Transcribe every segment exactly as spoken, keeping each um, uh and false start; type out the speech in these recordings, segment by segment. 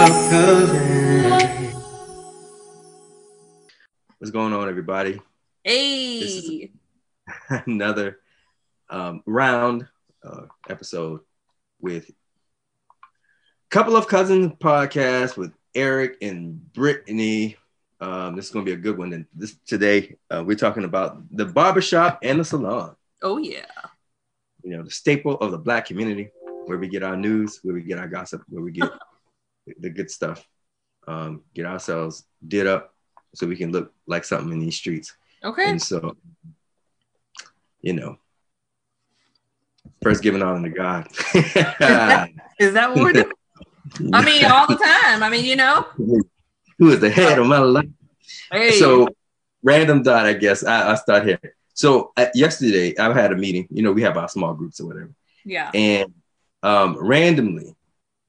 of Cousins. What's going on, everybody? Hey! This is another um, round uh, episode with Couple of Cousins podcast with Eric and Brittany. Um, this is going to be a good one. And this today, uh, we're talking about the barbershop and the salon. Oh, yeah. You know, the staple of the Black community, where we get our news, where we get our gossip, where we get the good stuff, um, get ourselves did up so we can look like something in these streets. Okay. And so, you know, first giving honor to God. Is that what we're doing? I mean, all the time. I mean, you know. Who is the head of my life? Hey. So, random thought, I guess. I, I start here. So uh, yesterday I had a meeting, you know, we have our small groups or whatever. Yeah. And um, randomly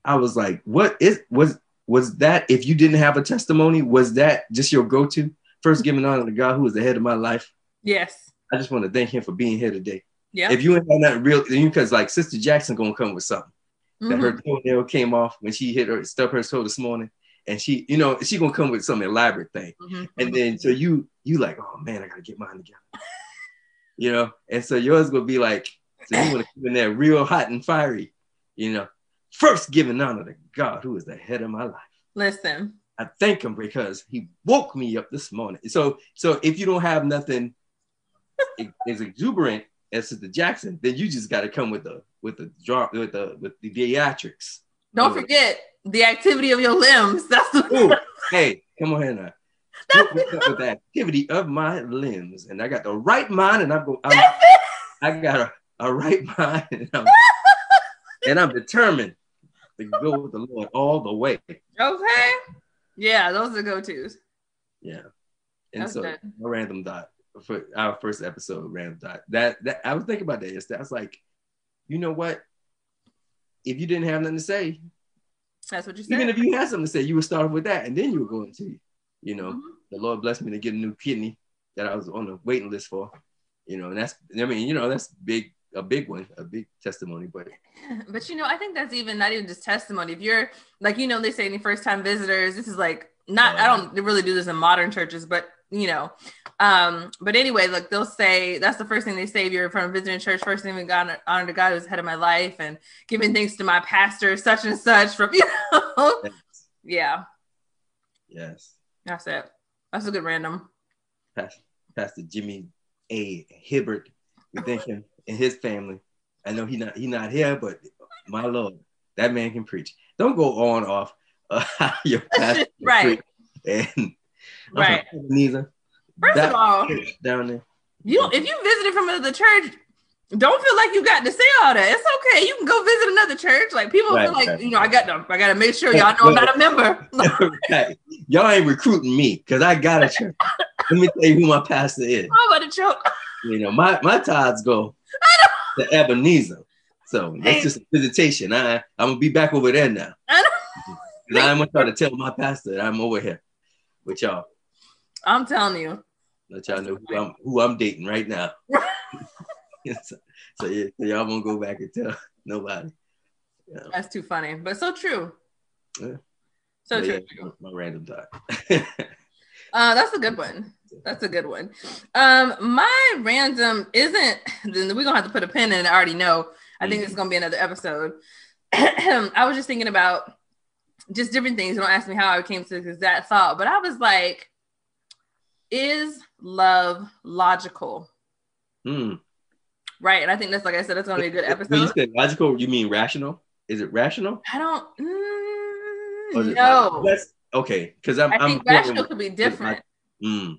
I was like, what is, was, was that, if you didn't have a testimony, was that just your go-to? First giving honor to God, who is the head of my life. Yes. I just want to thank him for being here today. Yeah. If you ain't had that real, because like Sister Jackson gonna come with something. Mm-hmm. That her toenail came off when she hit her, stubbed her toe this morning. And she, you know, she gonna come with some elaborate thing. Mm-hmm. And then, so you, you like, oh man, I gotta get mine together. You know, and so yours will be like, so you want to keep in there real hot and fiery, you know, first giving honor to God, who is the head of my life. Listen, I thank him because he woke me up this morning. So, so if you don't have nothing as exuberant as Sister Jackson, then you just got to come with the, with the drop, with the, with the theatrics. Don't you forget know. The activity of your limbs. That's the Ooh, hey, come on here now. That's with the activity of my limbs, and I got the right mind, and I'm going. I got a, a right mind, and I'm, and I'm determined to go with the Lord all the way. Okay, yeah, those are go-tos. Yeah, and that's so a random thought for our first episode. Random thought that that I was thinking about that yesterday. I was like, you know what? If you didn't have nothing to say, that's what you said. Even if you had something to say, you would start with that, and then you would go into. You know, mm-hmm. The Lord blessed me to get a new kidney that I was on the waiting list for. You know, and that's, I mean, you know, that's big, a big one, a big testimony. But, but you know, I think that's even not even just testimony. If you're like, you know, they say any first time visitors, this is like not, um, I don't really do this in modern churches, but you know, um, but anyway, like they'll say, that's the first thing they say if you're from visiting church, first thing we got honor to God who's head of my life and giving thanks to my pastor, such and such from, you know, yes. Yeah. Yes. That's it. That's a good random. Pastor, Pastor Jimmy A. Hibbert. We thank him and his family. I know he not he not here, but my Lord, that man can preach. Don't go on off uh, your pastor. Right. And right. Neither. First that of all, down there. You don't, if you visited from another church, don't feel like you got to say all that. It's okay. You can go visit another church. Like people right, feel like, right. You know, I got to, I got to make sure y'all know I'm not a member. Right. Y'all ain't recruiting me because I got a church. Let me tell you who my pastor is. I'm about to choke. You know, my, my tithes go to Ebenezer. So that's just a visitation. I, I'm going to be back over there now. I don't I'm going to try to tell my pastor that I'm over here with y'all. I'm telling you. Let y'all know who I'm, who I'm dating right now. So, so yeah, so y'all won't go back and tell nobody. Yeah. That's too funny, but so true. Yeah. So yeah, true. Yeah, my, my random thought. uh, that's a good one. That's a good one. Um, my random isn't. Then we're gonna have to put a pin in it. I already know. I mm-hmm. think it's gonna be another episode. I was just thinking about just different things. Don't ask me how I came to this exact thought, but I was like, "Is love logical?" Hmm. Right, and I think that's, like I said, that's going to be a good episode. When you said logical, you mean rational? Is it rational? I don't mm, know. That's okay, because I'm. I I'm think rational could be different. Mm.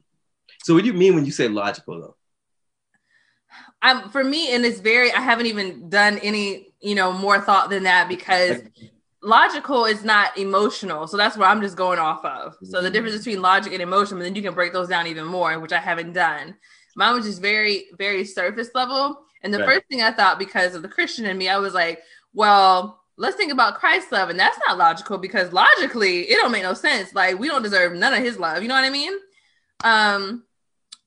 So, what do you mean when you say logical, though? I'm for me, and it's very. I haven't even done any, you know, more thought than that because logical is not emotional. So that's where I'm just going off of. Mm-hmm. So the difference between logic and emotion, and then you can break those down even more, which I haven't done. Mine was just very, very surface level. And the right. first thing I thought, because of the Christian in me, I was like, well, let's think about Christ's love. And that's not logical because logically it don't make no sense. Like we don't deserve none of his love. You know what I mean? Um,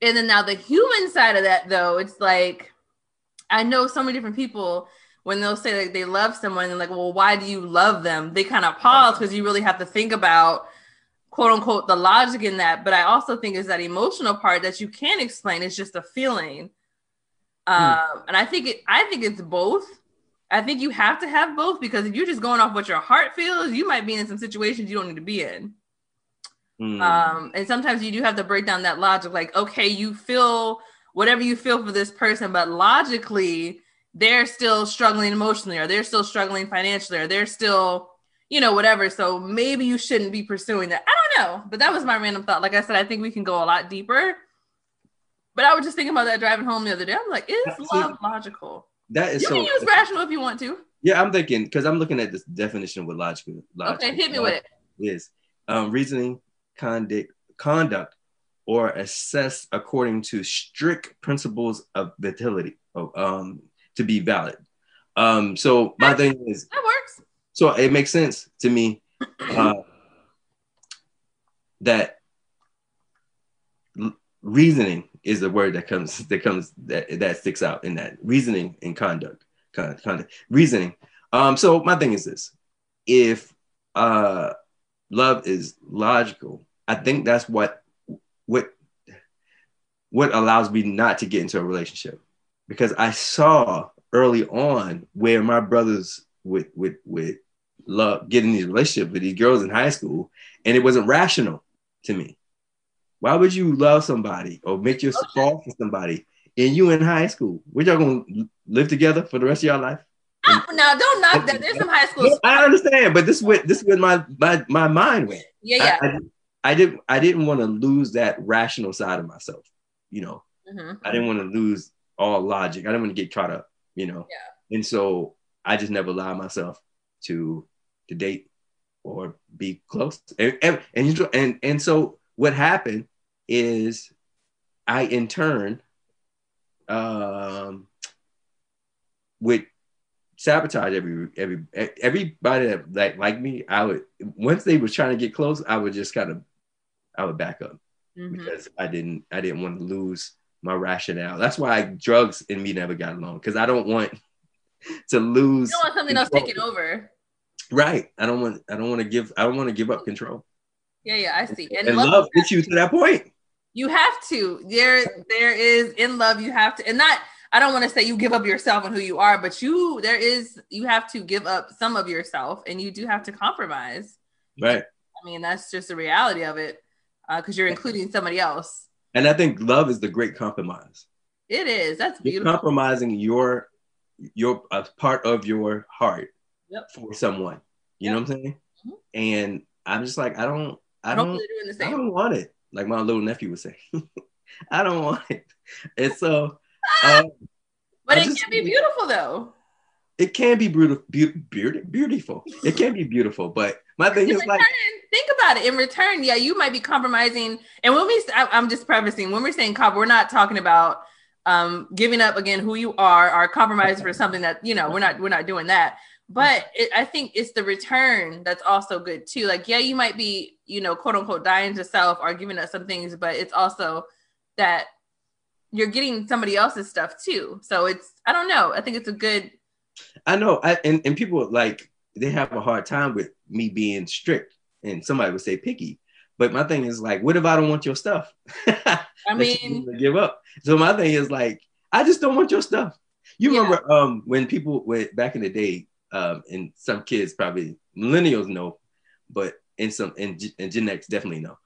and then now the human side of that though, it's like, I know so many different people when they'll say like they love someone and like, well, why do you love them? They kind of pause because you really have to think about, quote unquote, the logic in that. But I also think is that emotional part that you can't explain. It's just a feeling. Um, mm. And I think it, I think it's both. I think you have to have both, because if you're just going off what your heart feels, you might be in some situations you don't need to be in. Mm. Um, and sometimes you do have to break down that logic. Like, okay, you feel whatever you feel for this person, but logically they're still struggling emotionally, or they're still struggling financially, or they're still, you know, whatever. So maybe you shouldn't be pursuing that. I don't know, but that was my random thought. Like I said, I think we can go a lot deeper, but I was just thinking about that driving home the other day. I'm like, is That's love it. logical? That is you so, can use rational if you want to. Yeah, I'm thinking, because I'm looking at this definition with logical. logical okay, hit me logical with it. Yes. Um, reasoning, conduct, conduct, or assess according to strict principles of vitality of, um, to be valid. Um, so my thing is... That works. So it makes sense to me uh, that l- reasoning is the word that comes that comes that, that sticks out in that reasoning and conduct conduct, conduct reasoning. Um, so my thing is this: if uh, love is logical, I think that's what what what allows me not to get into a relationship, because I saw early on where my brothers with with with love getting these relationships with these girls in high school, and it wasn't rational to me. Why would you love somebody or make yourself fall for somebody and you in high school? We're y'all gonna live together for the rest of your life? Oh, no, don't knock that. There's some high school. No, I understand, but this went this went my my, my mind went. Yeah, yeah. I, I, I didn't I didn't want to lose that rational side of myself. You know, mm-hmm. I didn't want to lose all logic. I didn't want to get caught up. You know, yeah. And so I just never allowed myself to to date or be close. And and and, and, and so. What happened is I, in turn, um, would sabotage every every everybody that like, like me. I would, once they were trying to get close, I would just kind of, I would back up mm-hmm. because I didn't, I didn't want to lose my rationale. That's why drugs and me never got along, because I don't want to lose. You don't want something else taking over. Right. I don't want. I don't want to give. I don't want to give up control. Yeah, yeah, I see. And, and love, love gets you to that point. You have to. There, there is in love. You have to, and not. I don't want to say you give up yourself and who you are, but you there is. You have to give up some of yourself, and you do have to compromise. Right. I mean, that's just the reality of it, because uh, you're including somebody else. And I think love is the great compromise. It is. That's beautiful. You're compromising your your uh, part of your heart yep. for someone. You yep. know what I'm saying? Mm-hmm. And I'm just like, I don't. I don't, doing the same. I don't want it. Like my little nephew would say, I don't want it. And so. Um, but I it just, can be beautiful though. It can be beautiful. Be- be- beautiful. It can be beautiful. But my thing in is return, like. Think about it. In return, yeah, you might be compromising. And when we, I, I'm just prefacing, when we're saying comp, we're not talking about um, giving up again who you are or compromise for something that, you know, we're not, we're not doing that. But it, I think it's the return that's also good too. Like, yeah, you might be, you know, quote unquote, dying to self or giving up some things, but it's also that you're getting somebody else's stuff too. So it's, I don't know. I think it's a good. I know. I, and, and people like, they have a hard time with me being strict, and somebody would say picky, but my thing is like, what if I don't want your stuff? I mean, give up. So my thing is like, I just don't want your stuff. You yeah. remember um, when people went back in the day, Um, and some kids probably millennials know, but in some and G- and Gen X definitely know.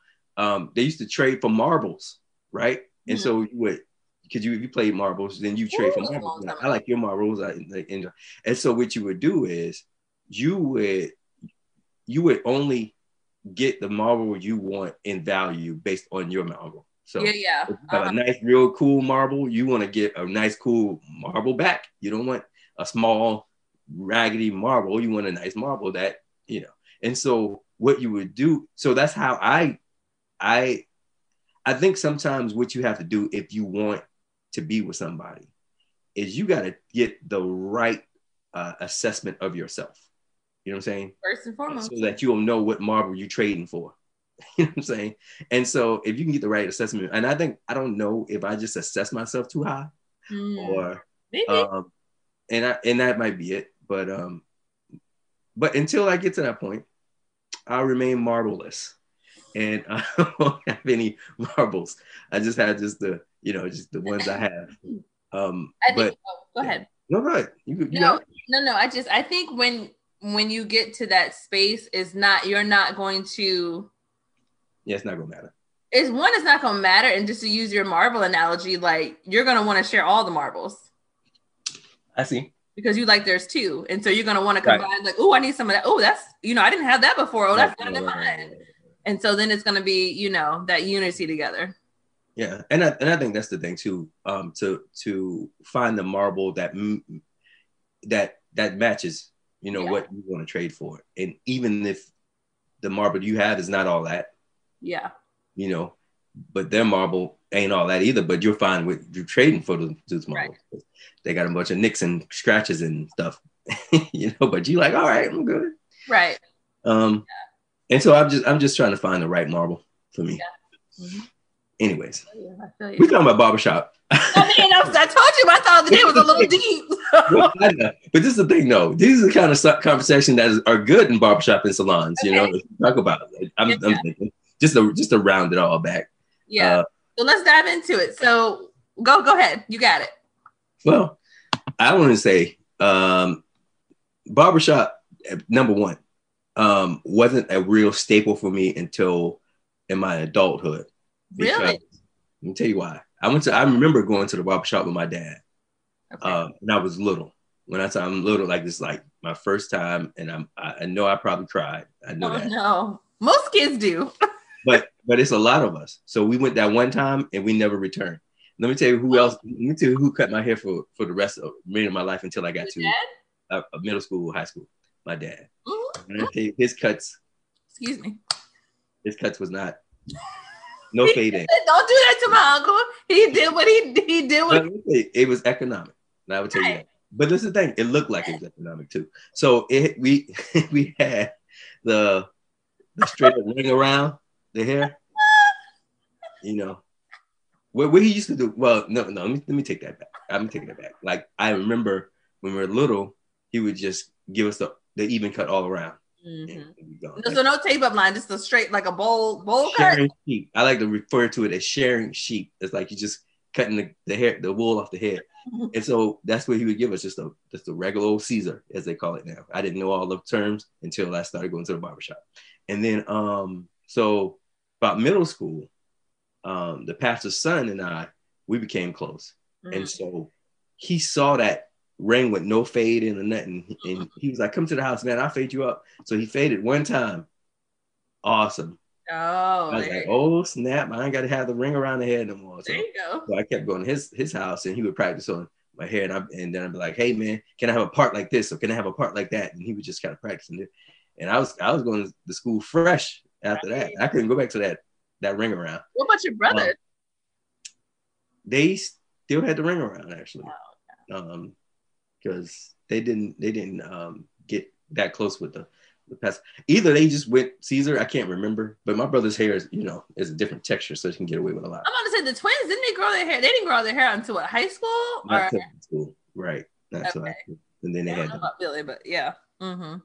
Um, they used to trade for marbles, right? Mm-hmm. And so you would, because you if you played marbles, then you trade Ooh, for marbles. Now, I like your marbles, I, I enjoy. And so what you would do is you would you would only get the marble you want in value based on your marble. So yeah, yeah. If you got uh-huh. a nice, real cool marble, you want to get a nice, cool marble back. You don't want a small raggedy marble. You want a nice marble that, you know, and so what you would do. So that's how I, I, I think sometimes what you have to do if you want to be with somebody is you got to get the right uh, assessment of yourself. You know what I'm saying? First and foremost. So that you'll know what marble you're trading for. You know what I'm saying? And so if you can get the right assessment, and I think, I don't know if I just assess myself too high mm. or, Maybe. Um, and I, and that might be it. But um, but until I get to that point, I'll remain marbleless, and I won't have any marbles. I just have just the you know just the ones I have. Um, I but, think, oh, go ahead. No, no, you, you no, no, no. I just I think when when you get to that space, is not you're not going to. Yeah, it's not gonna matter. It's one, it's not gonna matter, and just to use your marble analogy, like you're gonna want to share all the marbles. I see. Because you like there's two, and so you're gonna want to combine. Right. Like, oh, I need some of that. Oh, that's you know, I didn't have that before. Oh, that's not in mine. And so then it's gonna be you know that unity together. Yeah, and I and I think that's the thing too. Um, to to find the marble that that that matches, you know, yeah. what you want to trade for, and even if the marble you have is not all that. Yeah. You know, but their marble ain't all that either. But you're fine with you're trading for those, those marbles. Right. They got a bunch of nicks and scratches and stuff, you know. But you're like, all right, I'm good. Right. Um, yeah. And so I'm just I'm just trying to find the right marble for me. Yeah. Mm-hmm. Anyways, I feel you. I feel you. We're talking about barbershop. I mean, I, was, I told you my thought of the day was a little deep. Well, I know. But this is the thing, though. These are the kind of conversations that is, are good in barbershop and salons. Okay. You know, to talk about. I'm, yeah. I'm thinking. Just to, just to round it all back. Yeah. Uh, so let's dive into it. So go go ahead. You got it. Well, I want to say um, barbershop, number one, um, wasn't a real staple for me until in my adulthood. Because, really? Let me tell you why. I went to. I remember going to the barbershop with my dad okay. uh, when I was little. When I say I'm little, like this, like my first time, and I'm, I know I probably cried. I know oh, that. No, most kids do. But but it's a lot of us. So we went that one time and we never returned. Let me tell you who else. Let me tell you who cut my hair for, for the rest of many of my life until I got Your to uh, middle school, high school. My dad. Mm-hmm. His cuts. Excuse me. His cuts was not no fading. Don't do that to my uncle. He did what he he did. What it, it was economic. And I would tell right. you that. But this is the thing. It looked like it was economic too. So it we we had the the straight ring around. The hair, you know, what, what he used to do. Well, no, no, let me, let me take that back. I'm taking it back. Like, I remember when we were little, he would just give us the, the even cut all around. Mm-hmm. No, like, so no tape up line, just a straight, like a bowl, bowl cut. Sheep. I like to refer to it as sharing sheep. It's like you just cutting the, the hair, the wool off the head. And so that's what he would give us, just a just a regular old Caesar, as they call it now. I didn't know all the terms until I started going to the barbershop. And then, um, so about middle school, um, the pastor's son and I, we became close. Mm-hmm. And so he saw that ring with no fade in or nothing. And he was like, come to the house, man, I'll fade you up. So he faded one time. Awesome. Oh, I was like, oh, snap. I ain't got to have the ring around the head no more. So, there you go. So I kept going to his, his house and he would practice on my hair. And, I, and then I'd be like, hey, man, can I have a part like this? Or can I have a part like that? And he was just kind of practicing it. And I was, I was going to school fresh. After that, I couldn't go back to that that ring around. What about your brother? Um, they still had the ring around actually, because oh, okay. um, they didn't they didn't um, get that close with the the past. Either they just went Caesar. I can't remember. But my brother's hair is you know is a different texture, so they can get away with a lot. I'm about to say the twins didn't they grow their hair? They didn't grow their hair until what, high school? Not or? School, right? Not okay. till high school. And then they I had. Don't know about Billy, but yeah. Mm-hmm.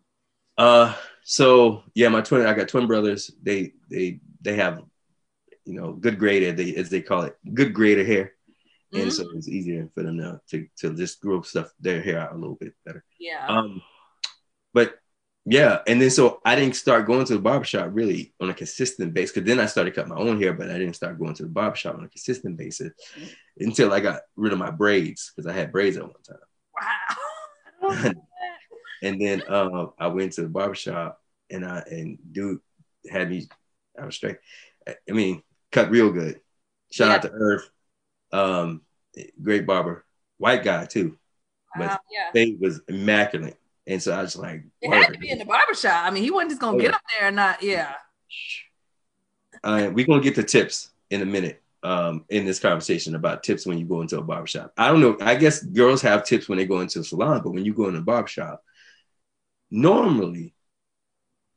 Uh, so yeah, my twin, I got twin brothers. They, they, they have, you know, good grade as they, as they call it, good grade of hair. Mm-hmm. And so it's easier for them now to, to just grow stuff, their hair out a little bit better. Yeah. Um, but yeah. And then, so I didn't start going to the barbershop really on a consistent basis. Cause then I started cutting my own hair, but I didn't start going to the barbershop on a consistent basis mm-hmm. until I got rid of my braids. Cause I had braids at one time. Wow. And then uh, I went to the barbershop and I and dude had me, I was straight. I mean, cut real good. Shout yeah. out to Earth. Um, great barber. White guy too. But wow, yeah. Fade was immaculate. And so I was like, it had to be in the barbershop. I mean, he wasn't just going to oh, get up there and not, yeah. Uh, we're going to get to tips in a minute um, in this conversation about tips when you go into a barbershop. I don't know. I guess girls have tips when they go into a salon, but when you go in a barbershop, normally,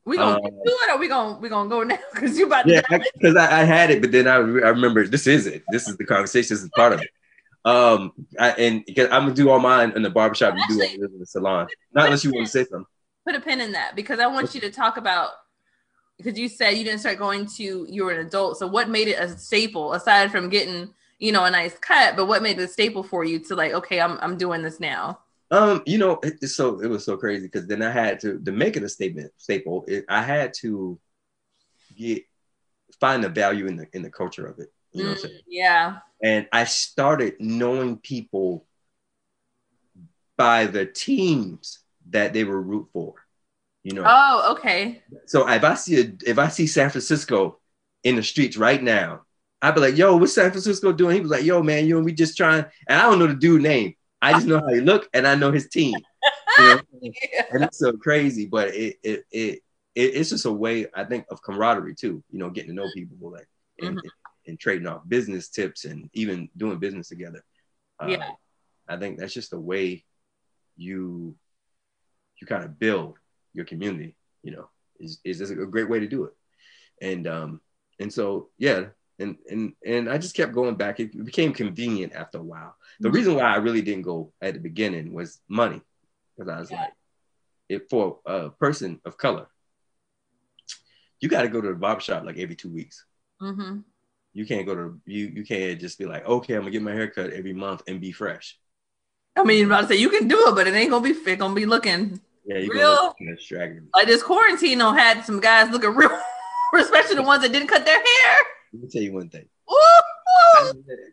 we gonna um, do it, or we gonna we gonna go now because you about to yeah because I, I had it, but then I I remembered this is it. This is the conversation. This is part of it. Um, I, and because I'm gonna do all mine in the barbershop, you do it in the salon. Not unless you want to say something. Put a pin in that, because I want you to talk about, because you said you didn't start going to, you were an adult. So what made it a staple aside from getting, you know, a nice cut, but what made it a staple for you to like, okay, I'm I'm doing this now? Um, you know, it, it's so it was so crazy because then I had to to make it a statement staple. It, I had to get find the value in the in the culture of it. You know what I'm saying? Mm, yeah. And I started knowing people by the teams that they were root for. You know. Oh, okay. So if I see a, if I see San Francisco in the streets right now, I'd be like, "Yo, what's San Francisco doing?" He was like, "Yo, man, you and we just trying." And I don't know the dude's name. I just know how he look, and I know his team. You know? Yeah. And it's so crazy, but it it it it's just a way, I think, of camaraderie too. You know, getting to know people, like. And, mm-hmm. and trading off business tips and even doing business together. Uh, yeah. I think that's just the way you you kind of build your community, you know, is is a great way to do it. And um and so yeah, and and and I just kept going back. It became convenient after a while. The reason why I really didn't go at the beginning was money. Because I was yeah. like, it for a person of color, you gotta go to the barbershop like every two weeks. Mm-hmm. You can't go to you. You can't just be like, okay, I'm gonna get my haircut every month and be fresh. I mean, I'm about to say you can do it, but it ain't gonna be fit. Gonna be looking yeah, you real. Look like this quarantine had some guys looking real, especially the ones that didn't cut their hair. Let me tell you one thing. I,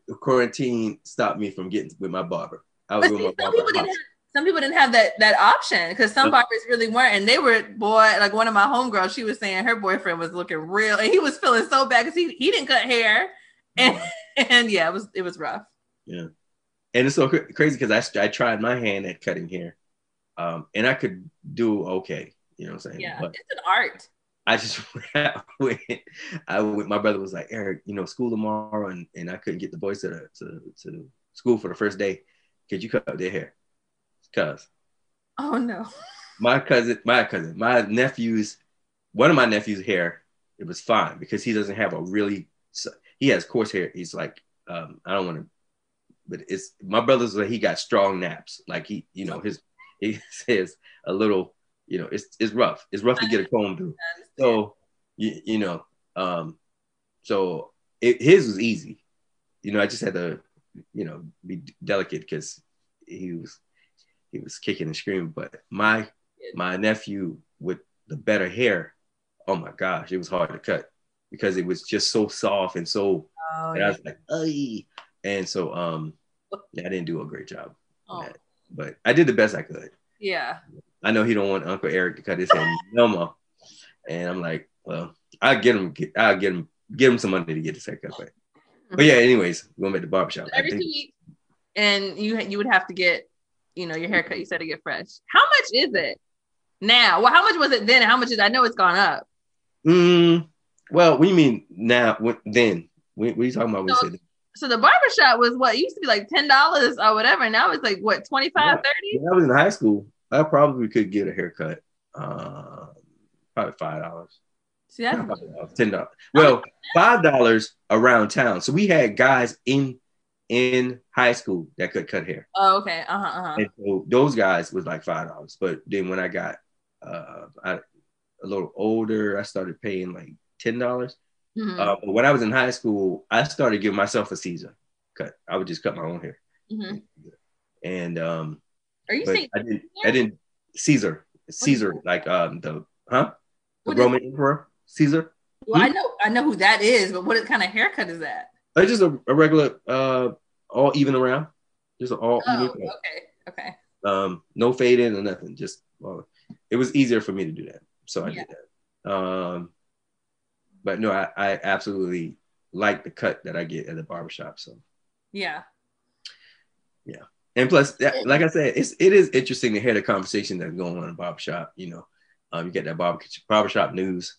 the quarantine stopped me from getting with my barber. I was with see, my some, barber people didn't have, some people didn't have that that option because some barbers really weren't, and they were boy like one of my homegirls. She was saying her boyfriend was looking real, and he was feeling so bad because he, he didn't cut hair, and and yeah, it was it was rough. Yeah, and it's so cr- crazy because I I tried my hand at cutting hair, um, and I could do okay. You know what I'm saying? Yeah, but it's an art. I just went, I went, my brother was like, Eric, you know, school tomorrow, and, and I couldn't get the boys to the, to, to school for the first day. Could you cut their hair? Cuz. Oh no. My cousin, my cousin, my nephew's, one of my nephew's hair, it was fine because he doesn't have a really, he has coarse hair. He's like, um, I don't want to, but it's, my brother's like, he got strong naps. Like he, you know, his, his hair's a little, you know, it's it's rough. It's rough to get a comb through. So, you, you know, um, so it, his was easy. You know, I just had to, you know, be delicate because he was he was kicking and screaming. But my my nephew with the better hair, oh my gosh, it was hard to cut because it was just so soft and so. Oh, and yeah. I was like, ay. And so, um, yeah, I didn't do a great job, oh. on that, but I did the best I could. Yeah. I know he don't want Uncle Eric to cut his hair no more. And I'm like, well, I'll get him, get, I'll get him, give him some money to get his haircut. But, but yeah, anyways, we're going to the barbershop. Every two weeks, and you you would have to get, you know, your haircut. You said to get fresh. How much is it now? Well, how much was it then? And how much is? I know it's gone up. Mm, well, we mean now. What then? What, what are you talking about? So, we said. So the barbershop was what it used to be like ten dollars or whatever. And now it's like what twenty five, thirty. When I was in high school, I probably could get a haircut, uh, probably five dollars. See, that's ten dollars. Well, five dollars around town. So we had guys in in high school that could cut hair. Oh, okay. Uh huh. Uh-huh. And so those guys was like five dollars. But then when I got uh, I, a little older, I started paying like ten dollars. Mm-hmm. Uh, but when I was in high school, I started giving myself a Caesar cut. I would just cut my own hair. Mm-hmm. And um. Are you but saying I didn't? I didn't. Caesar, Caesar, like um the huh, the what Roman emperor Caesar. Well, hmm? I know, I know who that is, but what kind of haircut is that? It's just a, a regular, uh, all even around, just an all oh, even. Okay, okay. Um, no fade in or nothing. Just well, it was easier for me to do that, so I yeah. did that. Um, but no, I, I absolutely like the cut that I get at the barbershop. So yeah, yeah. And plus, like I said, it's it is interesting to hear the conversation that's going on in the barbershop. You know, um, you get that barber barbershop news.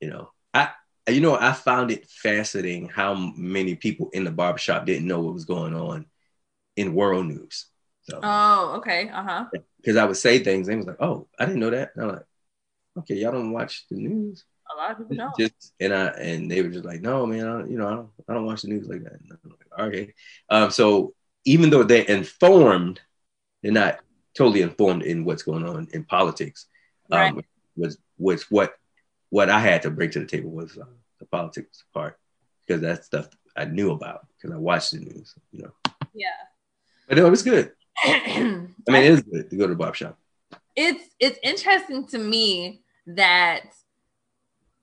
You know, I you know I found it fascinating how many people in the barbershop didn't know what was going on in world news. So, oh, okay, uh huh. Because I would say things, and it was like, "Oh, I didn't know that." And I'm like, "Okay, y'all don't watch the news." A lot of people don't. Just, and I and they were just like, "No, man, I, you know, I don't I don't watch the news like that." And I'm like, "Okay," um, so. even though they're informed, they're not totally informed in what's going on in politics. Right. Um, was was what what I had to bring to the table was uh, the politics part, because that's stuff I knew about because I watched the news, you know. Yeah. But no, it was good. I mean, it is good to go to the barbershop. It's it's interesting to me that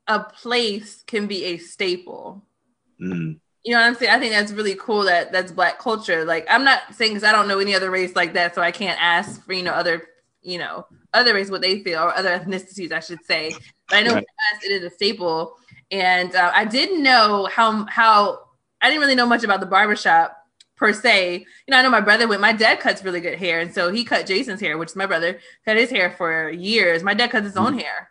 a place can be a staple. Mm-hmm. You know what I'm saying? I think that's really cool that that's Black culture. Like, I'm not saying, because I don't know any other race like that, so I can't ask for, you know, other, you know, other race what they feel, or other ethnicities, I should say. But I know right. for us, it is a staple. And uh, I didn't know how, how, I didn't really know much about the barbershop per se. You know, I know my brother went, my dad cuts really good hair. And so he cut Jason's hair, which is my brother, cut his hair for years. My dad cuts his own hair.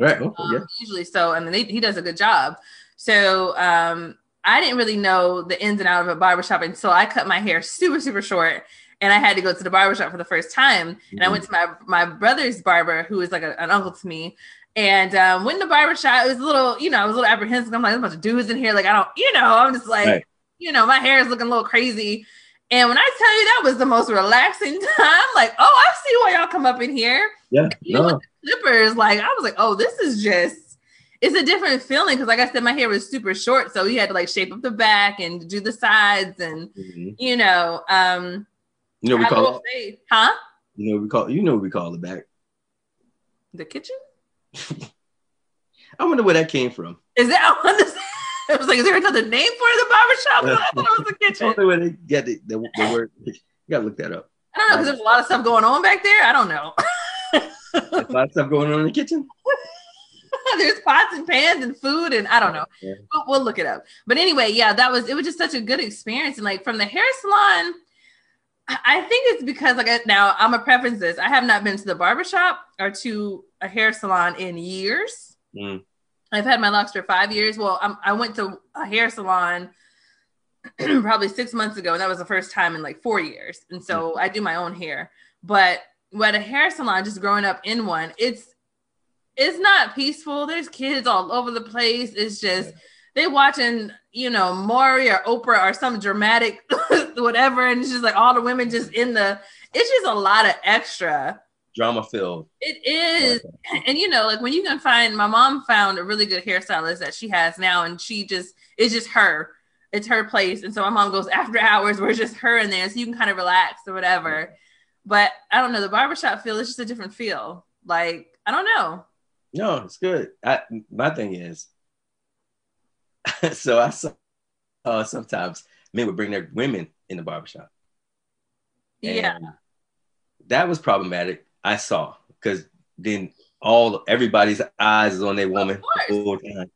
Right. Okay, um, yeah. Usually. So, I mean, they, he does a good job. So, um, I didn't really know the ins and outs of a barbershop until I cut my hair super, super short. And I had to go to the barbershop for the first time. And mm-hmm. I went to my, my brother's barber, who is like a, an uncle to me. And um, went to the barbershop. It was a little, you know, I was a little apprehensive. I'm like, there's a bunch of dudes in here. Like, I don't, you know, I'm just like, right. you know, my hair is looking a little crazy. And when I tell you that was the most relaxing time, like, oh, I see why y'all come up in here. Yeah. You no. know, with the clippers, like, I was like, oh, this is just, it's a different feeling, because like I said, my hair was super short, so we had to like shape up the back and do the sides, and mm-hmm. you know, um, you know we call it, say, huh? You know we call you know we call it back. The kitchen. I wonder where that came from. Is that? I, wonder, I was like, is there another name for the barbershop? I thought it was the kitchen. I don't know where they get the, the, the word. You gotta look that up. I don't know, because there's a lot of stuff going on back there. I don't know. A lot of stuff going on in the kitchen. There's pots and pans and food, and I don't know. Yeah. We'll, we'll look it up. But anyway, yeah, that was, it was just such a good experience. And like, from the hair salon, I think it's because, like, I, now I'm gonna preface this. I have not been to the barbershop or to a hair salon in years. Mm. I've had my locks for five years. Well, I'm, I went to a hair salon probably six months ago, and that was the first time in like four years. And so mm. I do my own hair. But at a hair salon, just growing up in one, it's It's not peaceful. There's kids all over the place. It's just, they watching, you know, Maury or Oprah or some dramatic whatever. And it's just like all the women just in the, it's just a lot of extra. Drama filled. It is. Okay. And you know, like when you can find, my mom found a really good hairstylist that she has now, and she just, it's just her. It's her place. And so my mom goes after hours where it's just her in there. So you can kind of relax or whatever. But I don't know, the barbershop feel, it's just a different feel. Like, I don't know. No, it's good. I, my thing is, so I saw uh, sometimes men would bring their women in the barbershop. And yeah. That was problematic, I saw, because then all everybody's eyes is on their woman the whole time.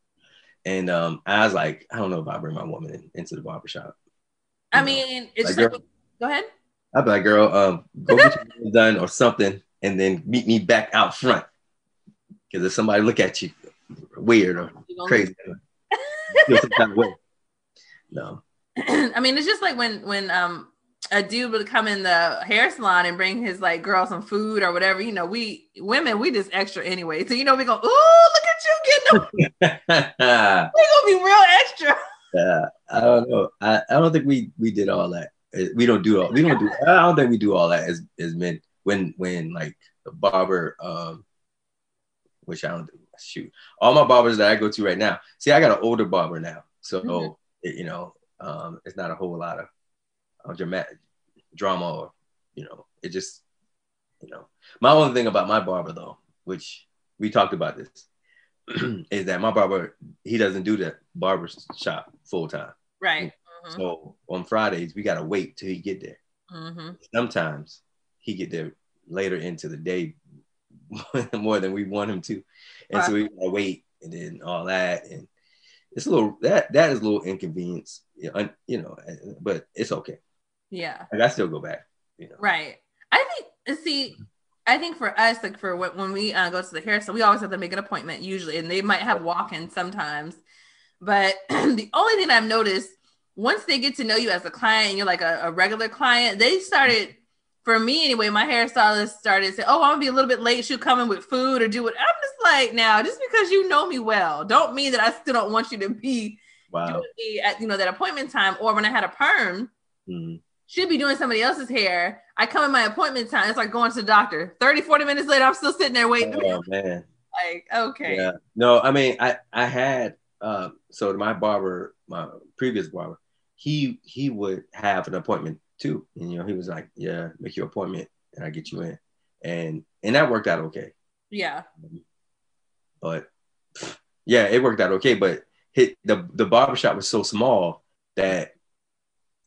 And um, I was like, I don't know if I bring my woman in, into the barbershop. You I know? mean, it's like, girl, go ahead. I'd be like, girl, um, go get your hair done or something, and then meet me back out front. Because if somebody look at you weird or crazy, feel some kind of way. No. I mean, it's just like when when um a dude would come in the hair salon and bring his like girl some food or whatever. You know, we women we just extra anyway. So you know we go, ooh, look at you getting them. We gonna be real extra. Yeah, I don't know. I, I don't think we we did all that. We don't do all. We don't do. I don't think we do all that as as men. When when like the barber um. Which I don't do. Shoot. All my barbers that I go to right now. See, I got an older barber now. So, mm-hmm. it, you know, um, it's not a whole lot of uh, dramatic drama or, you know, it just, you know. My only thing about my barber, though, which we talked about this, is that my barber, he doesn't do the barber shop full time. Right. Mm-hmm. So on Fridays, we got to wait till he get there. Mm-hmm. Sometimes he get there later into the day, more than we want him to, and wow. so we gotta wait, and then all that, and it's a little that that is a little inconvenience, you know, you know but it's okay. Yeah, like I still go back, you know. Right. I think see, I think for us, like for when we uh, go to the hair, so we always have to make an appointment usually, and they might have walk-ins sometimes. But the only thing I've noticed, once they get to know you as a client, and you're like a, a regular client, they started. For me, anyway, my hairstylist started saying, "Oh, I'm gonna be a little bit late. She'll come in with food or do what." I'm just like, now, just because you know me well, don't mean that I still don't want you to be, wow. doing me at you know that appointment time. Or when I had a perm, mm-hmm. Should be doing somebody else's hair. I come in my appointment time. It's like going to the doctor. thirty, forty minutes later, I'm still sitting there waiting. Oh, man. Like, okay. Yeah. No, I mean, I, I had, um, so my barber, my previous barber, he he would have an appointment too. And, you know, he was like, yeah, make your appointment and I get you in. And and that worked out okay. Yeah. But yeah, it worked out okay. But hit the, the barbershop was so small that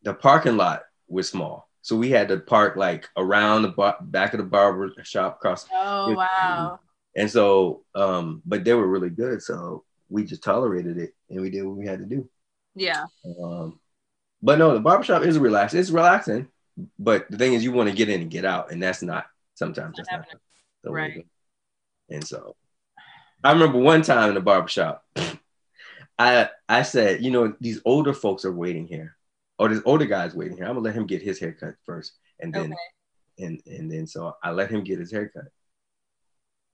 the parking lot was small, so we had to park like around the bar- back of the barber shop across. Oh wow! And so, um, but they were really good, so we just tolerated it and we did what we had to do. Yeah. Um, but no, the barbershop is relaxed. It's relaxing, but the thing is, you want to get in and get out, and that's not sometimes that's not the way to go. And so, I remember one time in the barbershop, I I said, you know, these older folks are waiting here. Oh, this older guy's waiting here. I'm gonna let him get his haircut first, and then, okay. and and then so I let him get his haircut.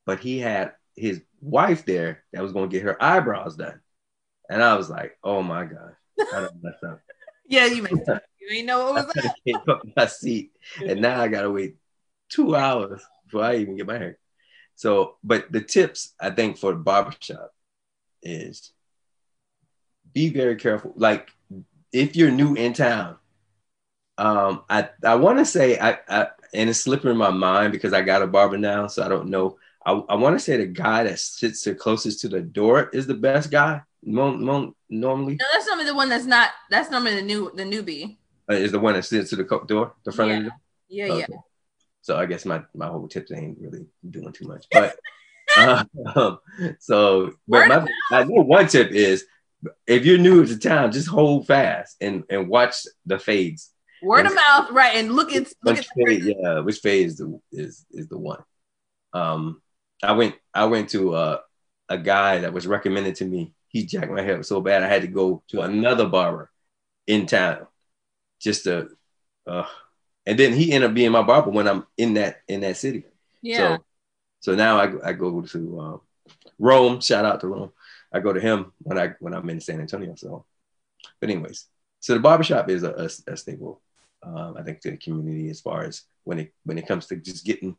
But he had his wife there that was gonna get her eyebrows done, and I was like, "Oh my god, I done messed up." Yeah, you messed up. You ain't know what was up. I up my seat, and now I gotta wait two hours before I even get my hair. So, but the tips I think for the barbershop is be very careful, like. If you're new in town, um, I I want to say I, I and it's slipping my mind because I got a barber now, so I don't know. I, I want to say the guy that sits the closest to the door is the best guy. Mon, mon, normally, no, that's normally the one that's not. That's normally the new the newbie. Uh, is the one that sits to the door, the front yeah. of the door. Yeah, okay. yeah. So I guess my my whole tips ain't really doing too much, but um, so but my, my one tip is. If you're new to town, just hold fast and, and watch the fades. Word of mouth, right? And look at look at the fade, yeah, which fade is the is, is the one. Um, I went I went to uh, a guy that was recommended to me. He jacked my hair so bad I had to go to another barber in town just to. Uh, and then he ended up being my barber when I'm in that in that city. Yeah. So, so now I I go to um, Rome. Shout out to Rome. I go to him when I when I'm in San Antonio. So, but anyways, so the barbershop is a, a, a staple, um, I think, to the community as far as when it when it comes to just getting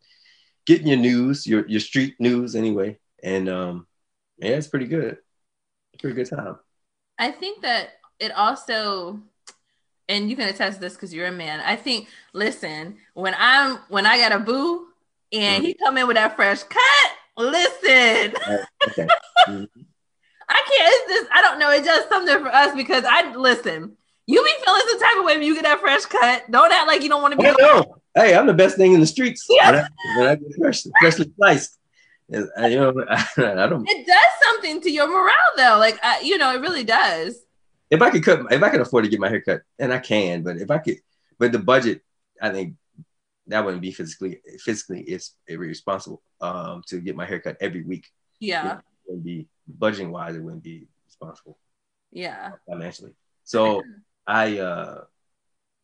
getting your news, your your street news anyway. And um, yeah, it's pretty good, it's pretty good time. I think that it also, and you can attest to this because you're a man. I think, listen, when I'm when I got a boo and mm-hmm. he come in with that fresh cut, listen. Uh, okay. mm-hmm. I can't, it's just, I don't know. It does something for us because I, listen, you be feeling some type of way when you get that fresh cut. Don't act like you don't want to be. Oh, no. Hey, I'm the best thing in the streets. Yeah. When I, when I get fresh, freshly sliced. I, you know, I, I don't. It does something to your morale though. Like, I, you know, it really does. If I could cut, if I could afford to get my hair cut, and I can, but if I could, but the budget, I think that wouldn't be physically, physically it's irresponsible um, to get my hair cut every week. Yeah. It wouldn't be. Budgeting wise, it wouldn't be responsible. Yeah. Financially. So I, uh,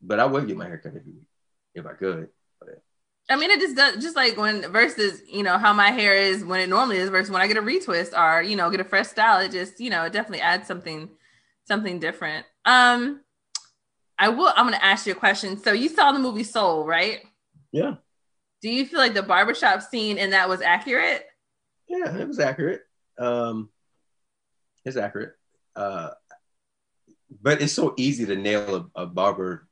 but I would get my haircut every week if I could. But. I mean, it just does, just like when versus, you know, how my hair is when it normally is versus when I get a retwist or, you know, get a fresh style. It just, you know, it definitely adds something, something different. Um, I will, I'm going to ask you a question. So you saw the movie Soul, right? Yeah. Do you feel like the barbershop scene in that was accurate? Yeah, it was accurate. Um, it's accurate, uh, but it's so easy to nail a, a barber,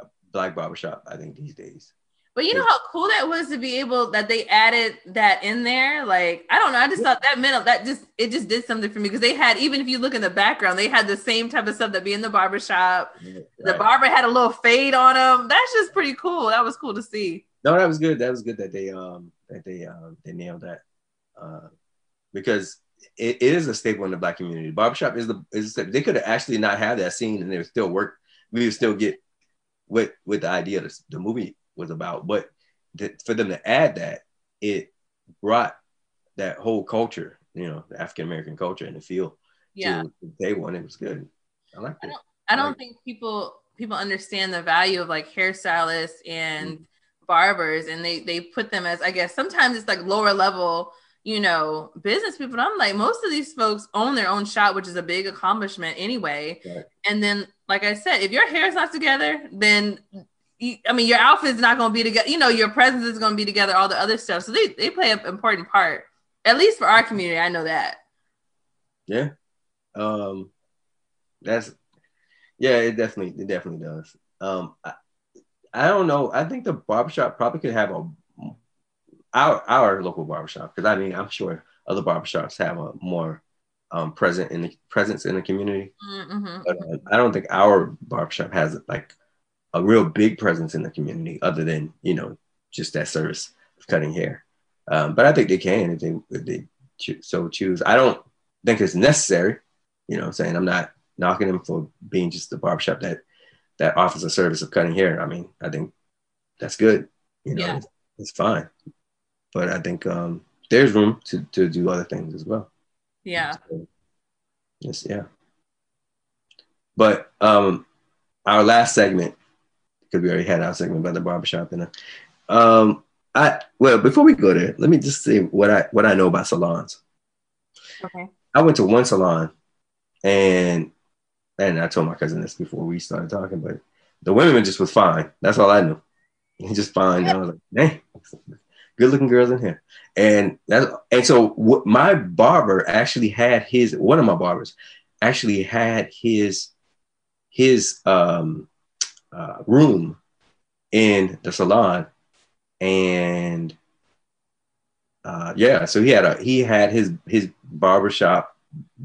a black barbershop. I think these days. But you know how cool that was to be able that they added that in there. Like I don't know, I just thought that meant that just it just did something for me because they had even if you look in the background, they had the same type of stuff that be in the barbershop. Right. The barber had a little fade on them. That's just pretty cool. That was cool to see. No, that was good. That was good that they um that they um they nailed that. Uh, Because it, it is a staple in the black community. Barbershop is the is a, they could have actually not had that scene and they would still work. We would still get what with the idea that the movie was about. But the, for them to add that, it brought that whole culture, you know, the African American culture in the field. Yeah. To the table, and it was good. I like it. I don't think people people understand the value of like hairstylists and mm-hmm. barbers, and they they put them as I guess sometimes it's like lower level. you know, business people. And I'm like, most of these folks own their own shop, which is a big accomplishment anyway. Right. And then, like I said, if your hair's not together, then, you, I mean, your outfit's not going to be together. You know, your presence is going to be together, all the other stuff. So they, they play an important part, at least for our community. I know that. Yeah. Um, that's, yeah, it definitely, it definitely does. Um, I, I don't know. I think the barbershop probably could have a, Our, our local barbershop, because I mean, I'm sure other barbershops have a more um, present in the presence in the community. Mm-hmm. But uh, I don't think our barbershop has like a real big presence in the community, other than, you know, just that service of cutting hair. Um, but I think they can if they if they cho- so choose. I don't think it's necessary. You know what I'm saying? I'm not knocking them for being just the barbershop that that offers a service of cutting hair. I mean, I think that's good. You know, yeah. it's, it's fine. But I think um, there's room to, to do other things as well. Yeah. So, yes, yeah. But um, our last segment, because we already had our segment about the barbershop, and um, I well before we go there, let me just say what I what I know about salons. Okay. I went to one salon, and and I told my cousin this before we started talking, but the women just was fine. That's all I knew. Just fine. And I was like, dang. Good-looking girls in here, and that, and so what, my barber actually had his one of my barbers actually had his his um, uh, room in the salon, and uh, yeah, so he had a he had his his barbershop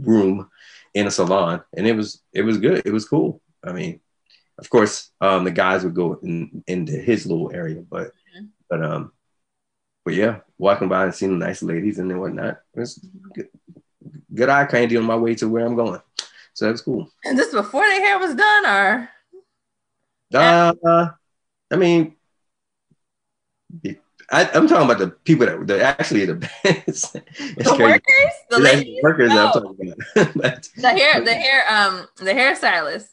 room in a salon, and it was it was good, it was cool. I mean, of course, um, the guys would go in, into his little area, but mm-hmm. but um. But yeah, walking by and seeing the nice ladies and then whatnot. It's good, good eye candy on my way to where I'm going. So that's cool. And this before their hair was done, or? Uh, I mean, I, I'm talking about the people that they're actually the best. The workers? The ladies? Workers no. that I'm talking about. But, the hair, the hair, um, the hairstylist.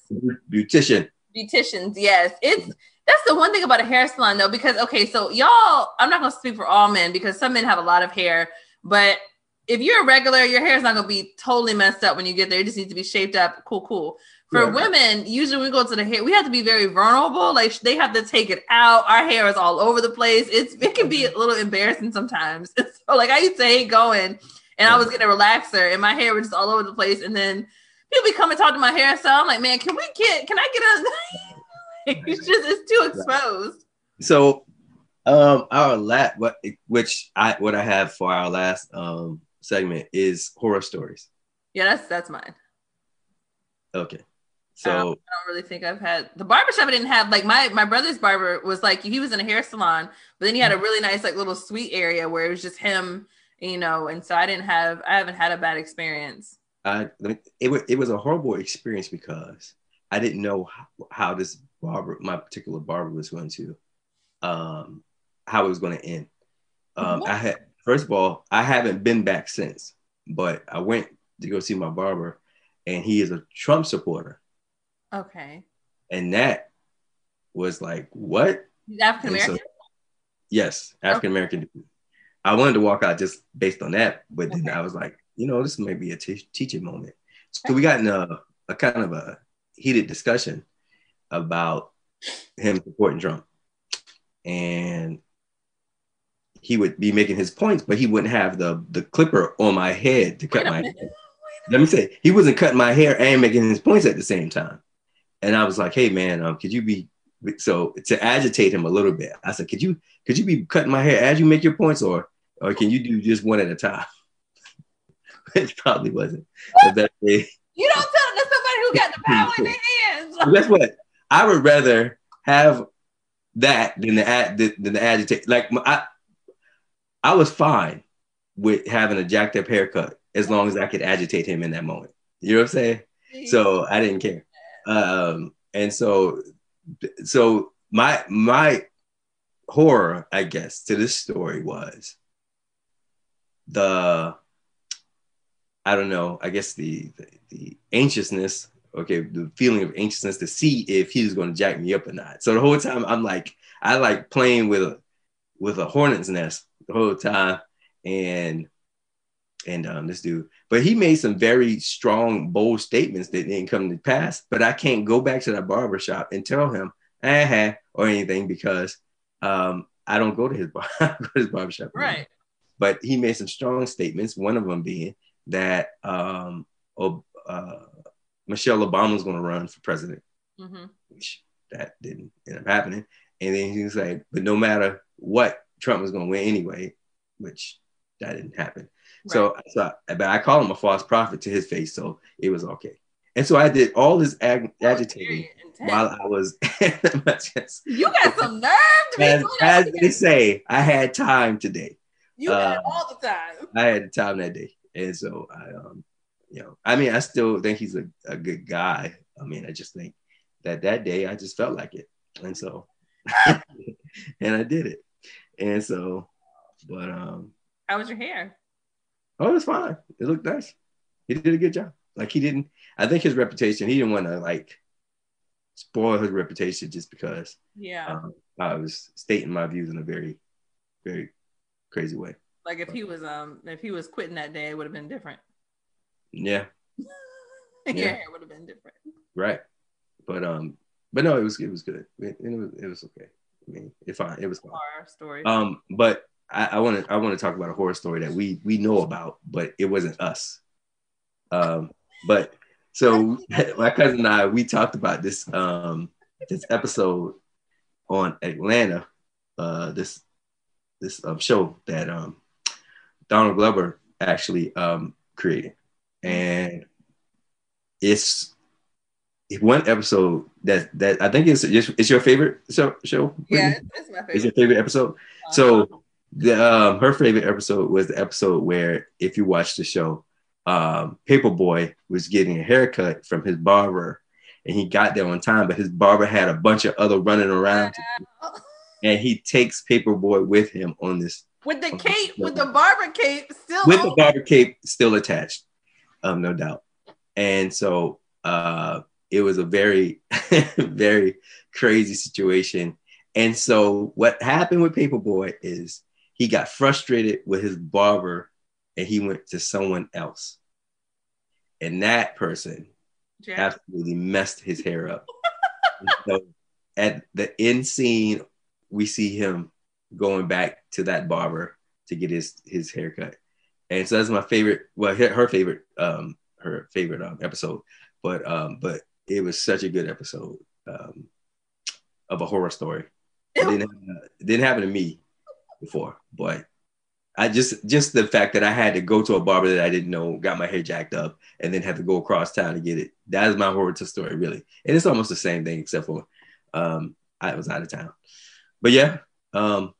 Beautician. Beauticians, yes. It's. That's the one thing about a hair salon, though, because, okay, so y'all, I'm not going to speak for all men because some men have a lot of hair, but if you're a regular, your hair is not going to be totally messed up when you get there. It just needs to be shaped up. Cool, cool. For yeah. women, usually when we go to the hair, we have to be very vulnerable. Like, they have to take it out. Our hair is all over the place. It's It can be a little embarrassing sometimes. So, like, I used to hate going, and I was getting a relaxer, and my hair was just all over the place, and then people be coming and talk to my hair, so I'm like, man, can we get, can I get a... It's just it's too exposed. So, um, our last what which I what I have for our last um segment is horror stories. Yeah, that's that's mine. Okay, so I don't, I don't really think I've had the barbershop. I didn't have like my my brother's barber was like he was in a hair salon, but then he had a really nice like little suite area where it was just him, you know. And so I didn't have I haven't had a bad experience. I it was it was a horrible experience because I didn't know how, how this. barber, my particular barber was going to, um, how it was going to end. Um, I had, first of all, I haven't been back since, but I went to go see my barber and he is a Trump supporter. Okay. And that was like, what? He's African-American? So, yes, African-American. Okay. I wanted to walk out just based on that, but then okay. I was like, you know, this may be a t- teaching moment. So we got in a, a kind of a heated discussion about him supporting Trump, and he would be making his points, but he wouldn't have the the clipper on my head to cut my hair. Let me say, he wasn't cutting my hair and making his points at the same time. And I was like, "Hey man, um, could you be so to agitate him a little bit?" I said, "Could you could you be cutting my hair as you make your points, or or can you do just one at a time?" It probably wasn't the best way. You don't tell them to somebody who got the power in their hands. Guess what? I would rather have that than the ad, than the agitate. Like I, I was fine with having a jacked up haircut as long as I could agitate him in that moment. You know what I'm saying? So I didn't care. Um, and so, so my my horror, I guess, to this story was the, I don't know, I guess the the, the anxiousness. Okay, the feeling of anxiousness to see if he was going to jack me up or not. So the whole time I'm like, I like playing with a with a hornet's nest the whole time, and And um, this dude, but he made some very strong, bold statements that didn't come to pass. But I can't go back to that barbershop and tell him, eh, eh, or anything, because um, I don't go to his, bar- go to his barbershop. Right. Anymore. But he made some strong statements, one of them being that um, oh, uh, Michelle Obama was going to run for president, mm-hmm. which that didn't end up happening. And then he was like, but no matter what, Trump was going to win anyway, which that didn't happen. Right. So, so I, but I call him a false prophet to his face, so it was okay. And so I did all this ag- agitating while I was. You got some nerve to be doing that. As they say, I had time today. You got um, all the time. I had time that day, and so I, um, you know, I mean, I still think he's a, a good guy. I mean, I just think that that day I just felt like it, and so, and I did it, and so, but um. How was your hair? Oh, it was fine. It looked nice. He did a good job. Like he didn't, I think his reputation, he didn't want to like spoil his reputation just because yeah, um, I was stating my views in a very, very crazy way. Like if but, he was um if he was quitting that day, it would have been different. Yeah. yeah, yeah, it would have been different. Right. But um, but no, it was it was good. It, it was it was okay. I mean, it fine. It was fine. Our story. Um, but I want to I want to talk about a horror story that we we know about, but it wasn't us. Um, but so my cousin and I, we talked about this um, this episode on Atlanta, uh, this this um, show that um, Donald Glover actually um, created, and it's one episode that that I think it's it's your favorite show. show yeah, it's my favorite. It's your favorite episode. Uh-huh. So. The, um, her favorite episode was the episode where, if you watch the show, um, Paperboy was getting a haircut from his barber, and he got there on time, but his barber had a bunch of other running around, wow. to, and he takes Paperboy with him on this with the cape, with the barber cape still with on. the barber cape still attached, um, no doubt. And so uh, it was a very, very crazy situation. And so what happened with Paperboy is, he got frustrated with his barber and he went to someone else. And that person Jack. absolutely messed his hair up. So at the end scene, we see him going back to that barber to get his, his haircut. And so that's my favorite, well, her, her favorite, um, her favorite um, episode, but, um, but it was such a good episode um, of a horror story. It didn't, uh, it didn't happen to me before, but I just just the fact that I had to go to a barber that I didn't know, got my hair jacked up, and then have to go across town to get it. That is my horror story, really. And it's almost the same thing, except for um, I was out of town. But yeah, um,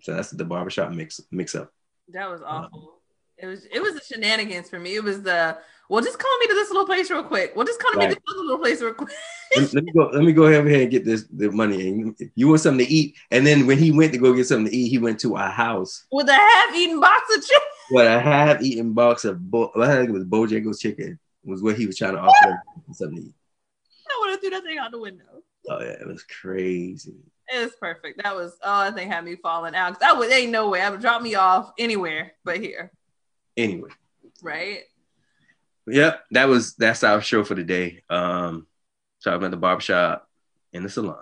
so that's the barbershop mix mix up. That was awful. Um, it was it was the shenanigans for me. It was the well, just call me to this little place real quick. Well, just call right. me to this little place real quick. Let, let me go. Let me go over here and get this the money. And you want something to eat? And then when he went to go get something to eat, he went to our house with a half-eaten box of chicken. What a half-eaten box of bo- I think it was Bojangles chicken was what he was trying to offer something to eat. I would have threw that thing out the window. Oh yeah, it was crazy. It was perfect. That was oh, that thing had me falling out. That was ain't no way. I would drop me off anywhere but here. Anyway, right? Yep, that was that's our show for today. Um, so I'm at the barbershop and the salon,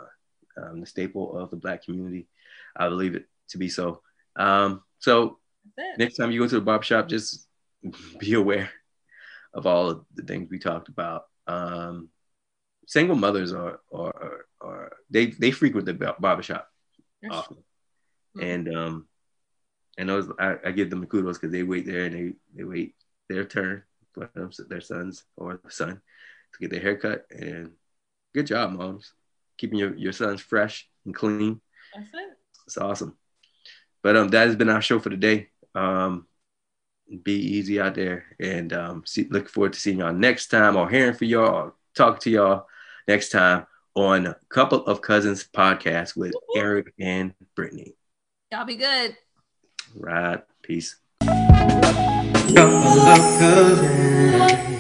um, the staple of the Black community. I believe it to be so. Um, so next time you go to the barbershop, just be aware of all of the things we talked about. Um, single mothers are are are they they frequent the barbershop often, mm-hmm. and um. And those, I, I give them the kudos because they wait there and they, they wait their turn for them, their sons or son to get their haircut. And good job, moms, keeping your, your sons fresh and clean. That's it. It's awesome. But um, that has been our show for today. Um, be easy out there, and um, see, look forward to seeing y'all next time, or hearing from y'all, or talk to y'all next time on Couple of Cousins podcast with Woo-hoo. Eric and Brittany. Y'all be good. Right, peace. Couple of cousins.